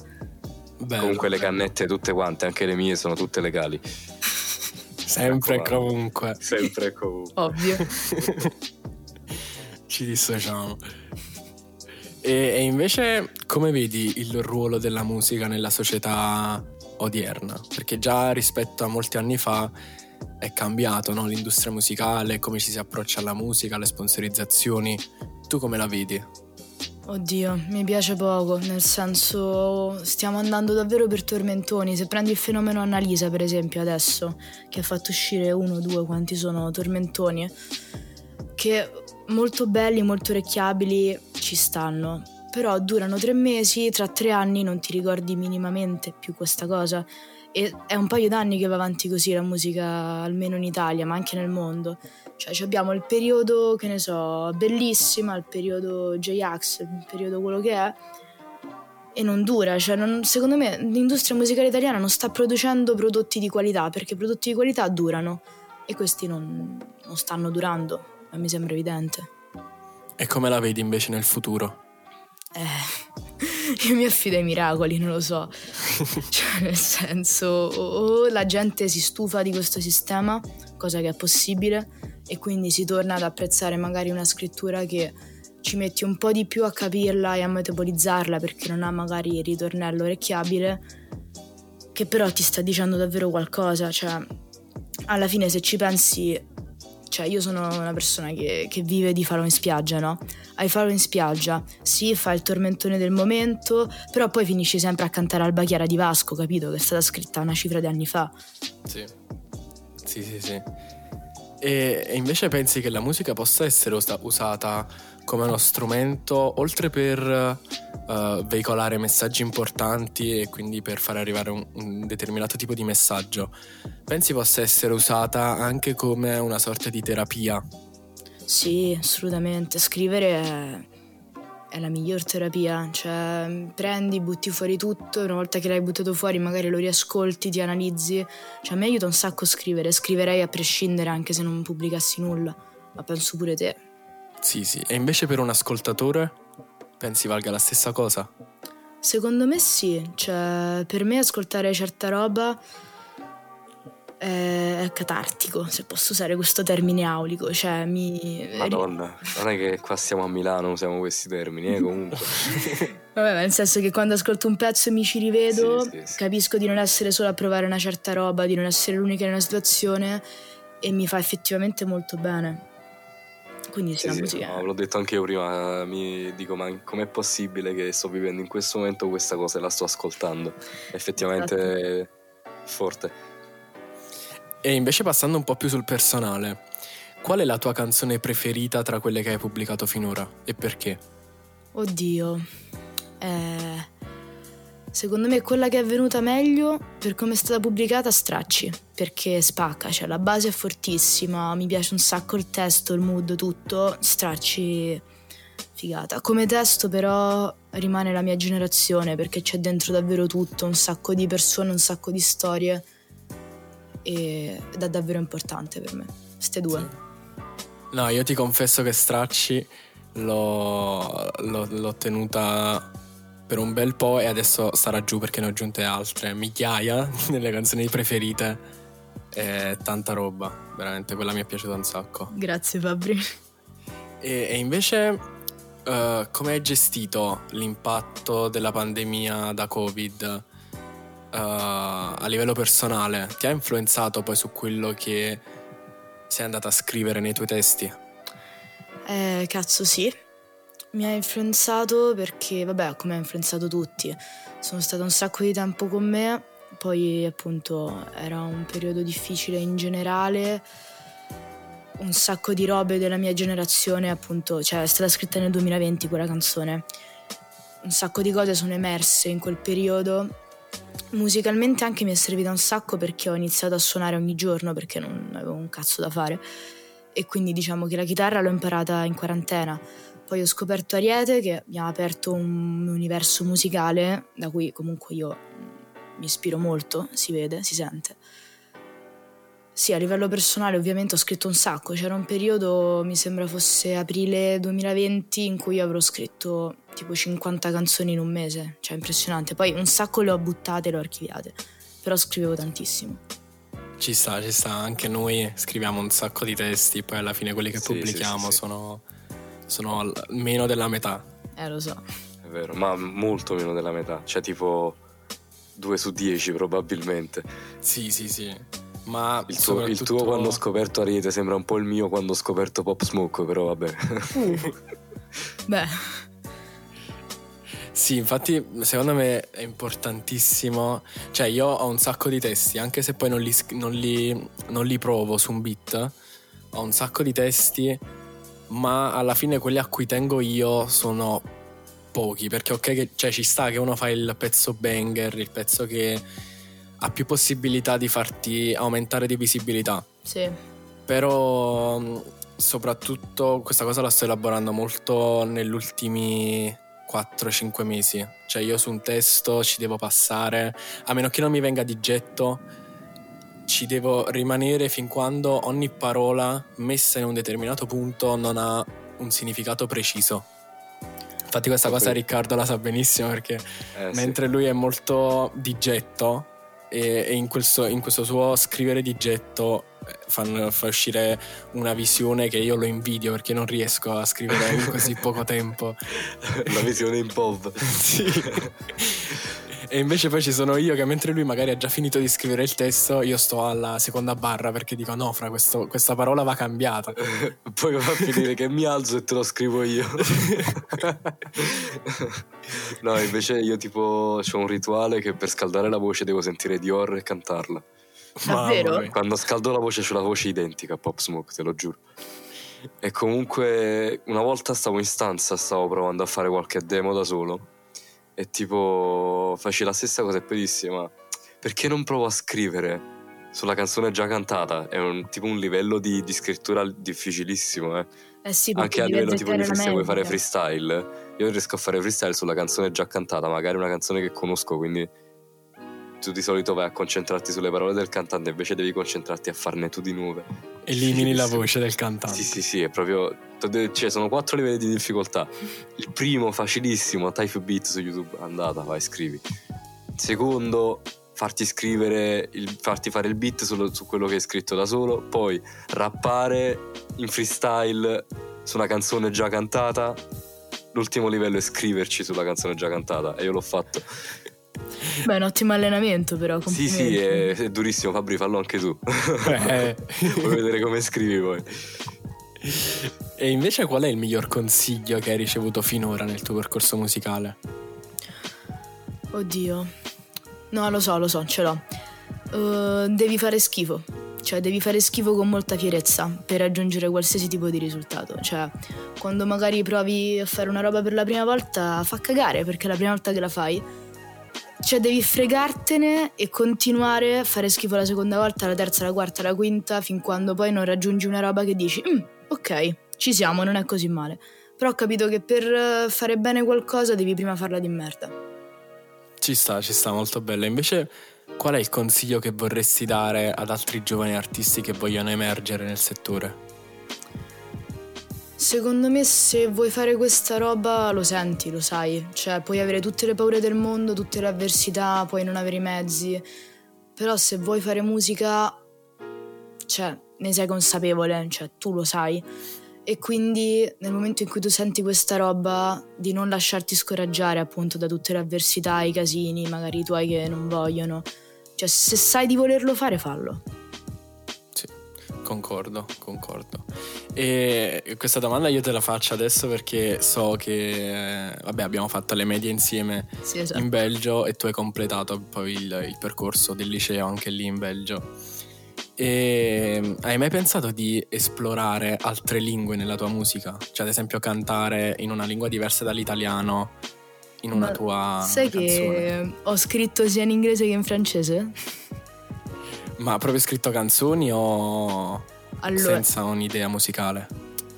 Bello. Comunque le cannette tutte quante, anche le mie, sono tutte legali. Sempre e comunque. Sempre e comunque. Ovvio. Ci dissociamo. E, e invece come vedi il ruolo della musica nella società odierna? Perché già rispetto a molti anni fa è cambiato, no? L'industria musicale, come ci si approccia alla musica, alle sponsorizzazioni. Tu come la vedi? Oddio, mi piace poco, nel senso stiamo andando davvero per tormentoni. Se prendi il fenomeno Annalisa per esempio adesso, che ha fatto uscire uno, due, quanti sono tormentoni, che molto belli, molto orecchiabili, ci stanno, però durano tre mesi, tra tre anni non ti ricordi minimamente più questa cosa. E è un paio d'anni che va avanti così la musica, almeno in Italia, ma anche nel mondo. Cioè abbiamo il periodo, che ne so, Bellissima, il periodo J-Ax, il periodo quello che è, e non dura. Cioè non, secondo me l'industria musicale italiana non sta producendo prodotti di qualità, perché prodotti di qualità durano e questi non, non stanno durando, ma mi sembra evidente. E come la vedi invece nel futuro? Eh... Io mi affido ai miracoli, non lo so. Cioè nel senso o la gente si stufa di questo sistema, cosa che è possibile, e quindi si torna ad apprezzare magari una scrittura che ci metti un po' di più a capirla e a metabolizzarla, perché non ha magari il ritornello orecchiabile, che però ti sta dicendo davvero qualcosa. Cioè alla fine se ci pensi, cioè io sono una persona che, che vive di farlo in spiaggia, no? Hai farlo in spiaggia, sì, fa il tormentone del momento, però poi finisci sempre a cantare Alba Chiara di Vasco, capito? Che è stata scritta una cifra di anni fa. Sì, sì, sì, sì. E, e invece pensi che la musica possa essere usata come uno strumento, oltre per uh, veicolare messaggi importanti e quindi per far arrivare un, un determinato tipo di messaggio, pensi possa essere usata anche come una sorta di terapia? Sì, assolutamente. Scrivere è, è la miglior terapia. Cioè prendi, butti fuori tutto, una volta che l'hai buttato fuori magari lo riascolti, ti analizzi. Cioè a me aiuta un sacco scrivere, scriverei a prescindere anche se non pubblicassi nulla, ma penso pure te. Sì, sì. E invece per un ascoltatore pensi valga la stessa cosa? Secondo me sì. Cioè per me ascoltare certa roba è catartico, se posso usare questo termine aulico. Cioè mi... Madonna, non è che qua siamo a Milano, usiamo questi termini, eh, comunque. Vabbè, nel senso che quando ascolto un pezzo e mi ci rivedo, sì, sì, sì, capisco di non essere solo a provare una certa roba, di non essere l'unica in una situazione, e mi fa effettivamente molto bene. Quindi sì, sì, no, l'ho detto anche io prima, mi dico ma com'è possibile che sto vivendo in questo momento questa cosa e la sto ascoltando? Effettivamente esatto. Forte. E invece passando un po' più sul personale, qual è la tua canzone preferita tra quelle che hai pubblicato finora e perché? Oddio, eh, secondo me quella che è venuta meglio per come è stata pubblicata, Stracci, perché spacca, cioè la base è fortissima, mi piace un sacco il testo, il mood, tutto. Stracci figata. Come testo però rimane La mia generazione, perché c'è dentro davvero tutto, un sacco di persone, un sacco di storie, ed è davvero importante per me, ste due. Sì. No, io ti confesso che Stracci l'ho, l'ho, l'ho tenuta per un bel po' e adesso sarà giù perché ne ho aggiunte altre, migliaia, nelle canzoni preferite, eh, tanta roba, veramente quella mi è piaciuta un sacco. Grazie Fabri. E, e invece uh, come hai gestito l'impatto della pandemia da Covid uh, a livello personale? Ti ha influenzato poi su quello che sei andata a scrivere nei tuoi testi? Eh, cazzo sì, mi ha influenzato perché, vabbè, come ha influenzato tutti, sono stata un sacco di tempo con me, poi appunto era un periodo difficile in generale, un sacco di robe della mia generazione appunto, cioè è stata scritta nel duemilaventi quella canzone, un sacco di cose sono emerse in quel periodo. Musicalmente anche mi è servita un sacco perché ho iniziato a suonare ogni giorno perché non avevo un cazzo da fare, e quindi diciamo che la chitarra l'ho imparata in quarantena. Poi ho scoperto Ariete, che mi ha aperto un universo musicale da cui comunque io mi ispiro molto, si vede, si sente. Sì, a livello personale ovviamente ho scritto un sacco, c'era un periodo, mi sembra fosse aprile duemilaventi, in cui io avrò scritto tipo cinquanta canzoni in un mese, cioè impressionante. Poi un sacco le ho buttate, le ho archiviate, però scrivevo tantissimo. Ci sta, ci sta, anche noi scriviamo un sacco di testi, poi alla fine quelli che sì, pubblichiamo sì, sì, sì. sono, sono al, meno della metà. Eh, lo so. È vero, ma molto meno della metà, cioè tipo due su dieci probabilmente. Sì, sì, sì. Ma il tuo, soprattutto... il tuo quando ho scoperto Ariete sembra un po' il mio quando ho scoperto Pop Smoke, però vabbè. Uh. Beh. Sì, infatti secondo me è importantissimo. Cioè io ho un sacco di testi, anche se poi non li, non li, non li provo su un beat. Ho un sacco di testi, ma alla fine quelli a cui tengo io sono pochi. Perché ok, che, cioè ci sta che uno fa il pezzo banger, il pezzo che... ha più possibilità di farti aumentare di visibilità. Sì. Però soprattutto questa cosa la sto elaborando molto negli ultimi quattro cinque mesi. Cioè io su un testo ci devo passare, a meno che non mi venga di getto, ci devo rimanere fin quando ogni parola messa in un determinato punto non ha un significato preciso. Infatti questa okay. cosa Riccardo la sa benissimo perché eh, mentre sì. lui è molto di getto, e in questo, in questo suo scrivere di getto fanno, fa uscire una visione che io lo invidio perché non riesco a scrivere in così poco tempo la visione in pop sì. E invece poi ci sono io che mentre lui magari ha già finito di scrivere il testo io sto alla seconda barra perché dico no fra questo, questa parola va cambiata poi va a finire che mi alzo e te lo scrivo io no invece io tipo c'ho un rituale che per scaldare la voce devo sentire Dior e cantarla. Davvero? Quando scaldo la voce c'ho la voce identica a Pop Smoke, te lo giuro. E comunque una volta stavo in stanza, stavo provando a fare qualche demo da solo e tipo facci la stessa cosa e poi dissi ma perché non provo a scrivere sulla canzone già cantata? È un, tipo un livello di, di scrittura difficilissimo eh, eh sì, anche a livello tipo di freestyle, vuoi fare freestyle, io non riesco a fare freestyle sulla canzone già cantata, magari una canzone che conosco, quindi tu di solito vai a concentrarti sulle parole del cantante, invece devi concentrarti a farne tu di nuove, elimini la voce del cantante. Sì sì sì, è proprio, cioè sono quattro livelli di difficoltà. Il primo facilissimo, type beat su YouTube, andata, vai scrivi. Secondo, farti scrivere il, farti fare il beat su, su quello che hai scritto da solo, poi rappare in freestyle su una canzone già cantata. L'ultimo livello è scriverci sulla canzone già cantata e io l'ho fatto. Beh, è un ottimo allenamento però. Sì, sì, è, è durissimo, Fabri, fallo anche tu. Eh. Vuoi vedere come scrivi poi. E invece qual è il miglior consiglio che hai ricevuto finora nel tuo percorso musicale? Oddio. No, lo so, lo so, ce l'ho. Uh, devi fare schifo. Cioè, devi fare schifo con molta fierezza per raggiungere qualsiasi tipo di risultato. Cioè, quando magari provi a fare una roba per la prima volta, fa cagare, perché è la prima volta che la fai. Cioè devi fregartene e continuare a fare schifo la seconda volta, la terza, la quarta, la quinta, fin quando poi non raggiungi una roba che dici mm, ok, ci siamo, non è così male. Però ho capito che per fare bene qualcosa devi prima farla di merda. Ci sta, ci sta, molto bella. Invece qual è il consiglio che vorresti dare ad altri giovani artisti che vogliono emergere nel settore? Secondo me se vuoi fare questa roba lo senti, lo sai, cioè puoi avere tutte le paure del mondo, tutte le avversità, puoi non avere i mezzi, però se vuoi fare musica, cioè ne sei consapevole, cioè tu lo sai E quindi nel momento in cui tu senti questa roba, di non lasciarti scoraggiare appunto da tutte le avversità, i casini, magari i tuoi che non vogliono. Cioè, se sai di volerlo fare, fallo. Sì, concordo, concordo. E questa domanda io te la faccio adesso perché so che, eh, vabbè, abbiamo fatto le medie insieme, sì, esatto, in Belgio, e tu hai completato poi il, il percorso del liceo anche lì in Belgio. E hai mai pensato di esplorare altre lingue nella tua musica? Cioè, ad esempio, cantare in una lingua diversa dall'italiano in una Ma tua sai canzone? Che ho scritto sia in inglese che in francese? Ma proprio scritto canzoni o allora, senza un'idea musicale?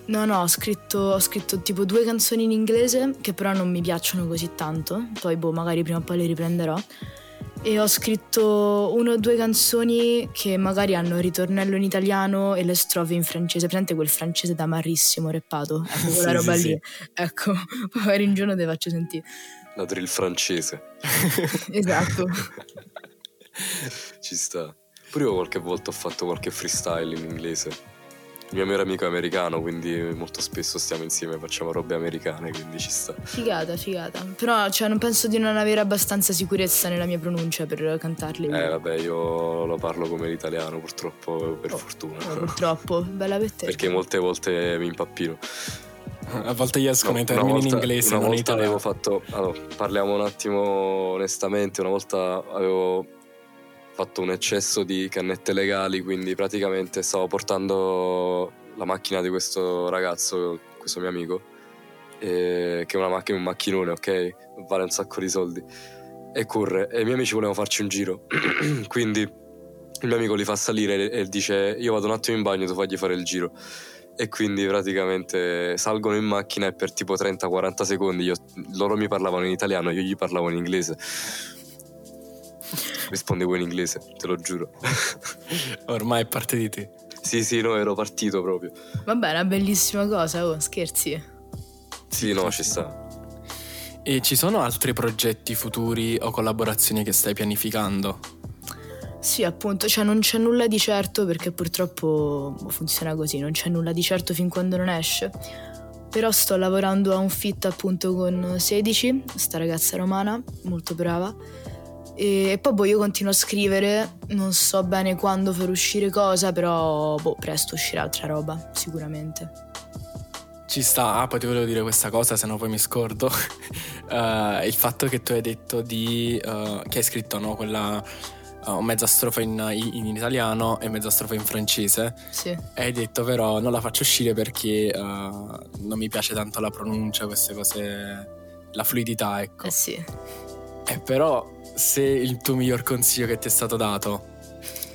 No, no, ho scritto, ho scritto tipo due canzoni in inglese che però non mi piacciono così tanto. Poi boh, magari prima o poi le riprenderò. E ho scritto una o due canzoni che magari hanno il ritornello in italiano e le strofe in francese. Presente quel francese da marrissimo reppato? Ecco, quella sì, roba sì, lì. Sì. Ecco, magari un giorno te faccio sentire. La drill francese. Esatto. Ci sta. Pure io qualche volta ho fatto qualche freestyle in inglese. Il mio migliore amico è americano, quindi molto spesso stiamo insieme e facciamo robe americane, quindi ci sta. Figata, figata. Però cioè, non penso di non avere abbastanza sicurezza nella mia pronuncia per cantarli. Eh quindi. Vabbè, io lo parlo come l'italiano, purtroppo, per oh, fortuna. Oh, purtroppo, bella per te. Perché molte volte mi impappino. A volte gli escono no, i termini volta, in inglese, non in italiano. Avevo fatto, allora, parliamo un attimo onestamente, una volta avevo... fatto un eccesso di cannette legali, quindi praticamente stavo portando la macchina di questo ragazzo, questo mio amico, eh, che è una macchina, un macchinone, ok? Vale un sacco di soldi e corre, e i miei amici volevano farci un giro quindi il mio amico li fa salire e, e dice: io vado un attimo in bagno, tu fagli fare il giro. E quindi praticamente salgono in macchina e per tipo trenta quaranta secondi io, loro mi parlavano in italiano, io gli parlavo in inglese. Rispondevo in inglese, te lo giuro. Ormai è parte di te. Sì, sì, no, ero partito proprio. Vabbè, è una bellissima cosa, oh, scherzi. Sì, no, ci sta. E ci sono altri progetti futuri o collaborazioni che stai pianificando? Sì, appunto, cioè non c'è nulla di certo perché purtroppo funziona così, non c'è nulla di certo fin quando non esce. Però sto lavorando a un feat appunto con sedici, sta ragazza romana, molto brava. E poi boh, io continuo a scrivere, non so bene quando far uscire cosa, però boh, presto uscirà altra roba, sicuramente. Ci sta. Ah, poi ti volevo dire questa cosa, sennò poi mi scordo. uh, il fatto che tu hai detto di uh, che hai scritto, no, quella uh, mezza strofa in, in, in italiano e mezza strofa in francese. Sì. E hai detto però non la faccio uscire perché uh, non mi piace tanto la pronuncia, queste cose, la fluidità, ecco. Eh sì. Eh, però se il tuo miglior consiglio che ti è stato dato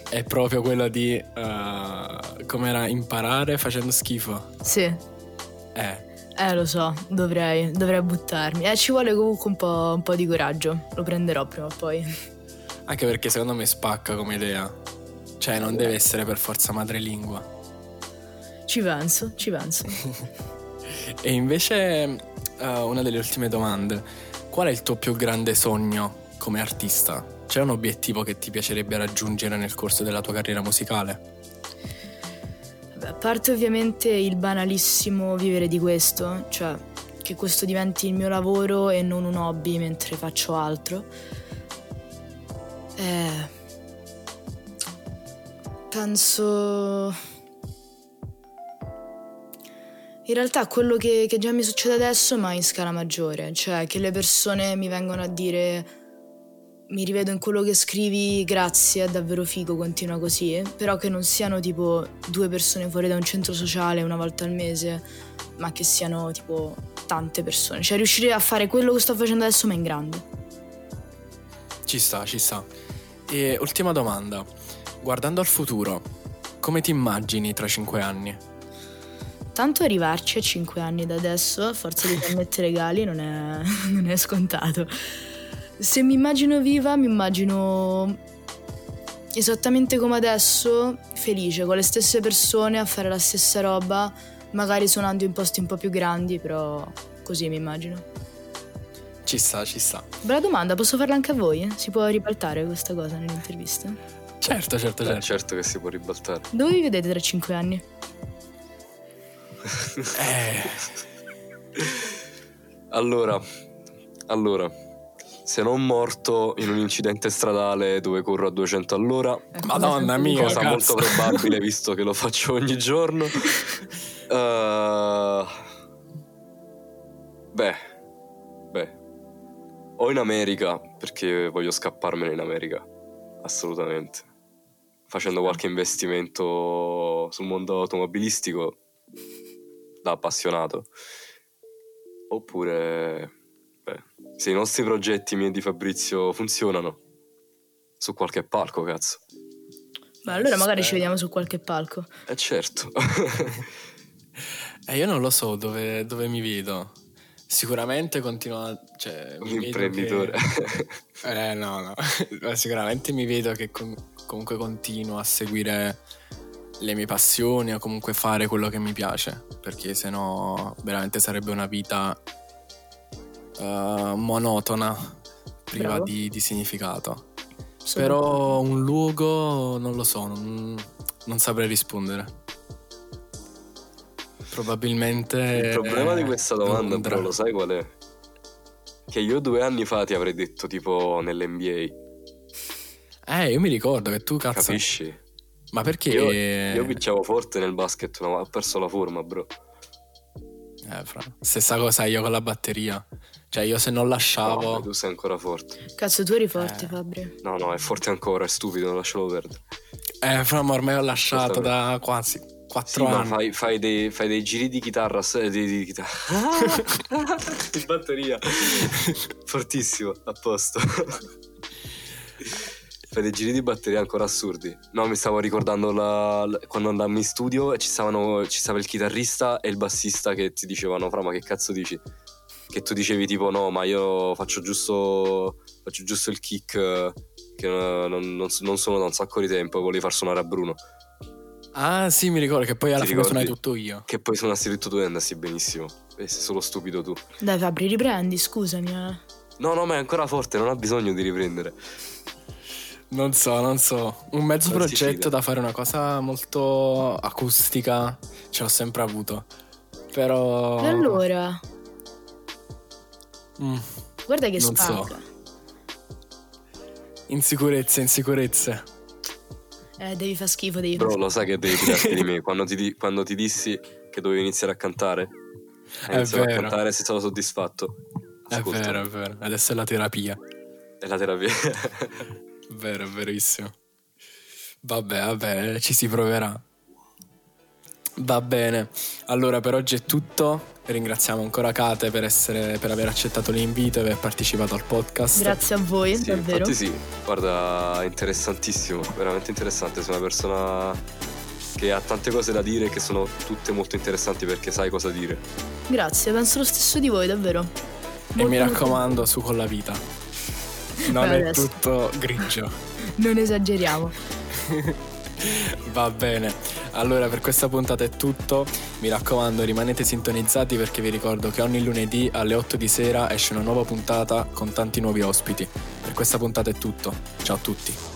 è proprio quello di uh, com'era, imparare facendo schifo. Sì. Eh. Eh, lo so, dovrei, dovrei buttarmi. Eh, ci vuole comunque un po', un po' di coraggio. Lo prenderò prima o poi. Anche perché secondo me spacca come idea. Cioè, non deve essere per forza madrelingua. Ci penso, ci penso. E invece uh, una delle ultime domande. Qual è il tuo più grande sogno come artista? C'è un obiettivo che ti piacerebbe raggiungere nel corso della tua carriera musicale? A parte ovviamente il banalissimo vivere di questo, cioè che questo diventi il mio lavoro e non un hobby mentre faccio altro. Eh, penso... In realtà quello che, che già mi succede adesso, ma in scala maggiore, cioè che le persone mi vengono a dire: mi rivedo in quello che scrivi, grazie, è davvero figo, continua così. Però che non siano tipo due persone fuori da un centro sociale una volta al mese, ma che siano tipo tante persone. Cioè riuscire a fare quello che sto facendo adesso ma in grande. Ci sta, ci sta. E ultima domanda. Guardando al futuro, come ti immagini tra cinque anni? Tanto arrivarci a cinque anni da adesso, a forza di cannette legali, non è, non è scontato. Se mi immagino viva, mi immagino esattamente come adesso, felice, con le stesse persone, a fare la stessa roba, magari suonando in posti un po' più grandi, però così mi immagino. Ci sta, ci sta. Bella domanda, posso farla anche a voi? Si può ribaltare questa cosa nell'intervista? Certo, certo, certo. Beh, certo che si può ribaltare. Dove vi vedete tra cinque anni? eh. Allora, allora, se non morto in un incidente stradale dove corro a duecento all'ora, Madonna mia, cosa cazzo. Molto probabile visto che lo faccio ogni giorno. uh, beh, beh, o in America, perché voglio scapparmene in America, assolutamente, facendo qualche investimento sul mondo automobilistico da appassionato. Oppure, beh, se i nostri progetti, miei di Fabrizio, funzionano, su qualche palco, cazzo. Ma allora magari Spera. Ci vediamo su qualche palco. Eh certo. eh, io non lo so dove, dove mi vedo. Sicuramente continua, cioè, un imprenditore. Che... eh no, no. Sicuramente mi vedo che com- comunque continuo a seguire le mie passioni, o comunque fare quello che mi piace, perché sennò veramente sarebbe una vita uh, monotona, priva di, di significato. Sì. Però un luogo non lo so, non, non saprei rispondere. Probabilmente il problema di questa domanda, però, lo sai qual è? Che io due anni fa ti avrei detto tipo nell'N B A. Eh, io mi ricordo che tu cazzo. Capisci? Ma perché? Io, io picciavo forte nel basket, ma ho perso la forma, bro. Eh, fra. Stessa cosa io con la batteria. Cioè, io se non lasciavo. No, tu sei ancora forte. Cazzo, tu eri forte, eh. Fabri. No, no, è forte ancora, è stupido, non lascialo perdere. Eh, fra, ma ormai ho lasciato da quasi. Sì, ma fai, fai, dei, fai dei giri di chitarra di, di chitarra in batteria fortissimo, a posto. Fai dei giri di batteria ancora assurdi. No, mi stavo ricordando la, la, quando andammo in studio e ci stavano, ci stava il chitarrista e il bassista che ti dicevano: fra, ma che cazzo dici? Che tu dicevi tipo: no, ma io faccio giusto faccio giusto il kick, che non, non, non sono da un sacco di tempo, volevi far suonare a Bruno. Ah sì, mi ricordo che poi alla fine suonai tutto io. Che poi suonassi tutto tu e andassi benissimo. E sei solo stupido tu. Dai Fabri, riprendi, scusami. Eh. No, no, ma è ancora forte, non ha bisogno di riprendere. Non so, non so. Un mezzo non progetto da fare, una cosa molto acustica, ce l'ho sempre avuto. Però... E allora? Mm. Guarda che non spacca. So. Insicurezze, insicurezze. Eh, devi far schifo, devi Bro, far schifo. Lo sai che devi tirarti di me. Quando ti, quando ti dissi che dovevi iniziare a cantare, hai iniziato a cantare e sei stato soddisfatto. Ascolta. È vero, è vero. Adesso è la terapia. È la terapia. È vero, è verissimo. Vabbè, vabbè, ci si proverà. Va bene. Allora, per oggi è tutto. Ringraziamo ancora Kate per, essere, per aver accettato l'invito e aver partecipato al podcast. Grazie a voi, sì, davvero. Infatti sì, guarda, interessantissimo, veramente interessante. Sono una persona che ha tante cose da dire, che sono tutte molto interessanti perché sai cosa dire. Grazie, penso lo stesso di voi, davvero. E molto mi raccomando, molto. Su con la vita. Non Beh, è adesso. Tutto grigio. Non esageriamo. Va bene, allora per questa puntata è tutto. Mi raccomando, rimanete sintonizzati perché vi ricordo che ogni lunedì alle otto di sera esce una nuova puntata con tanti nuovi ospiti. Per questa puntata è tutto, ciao a tutti.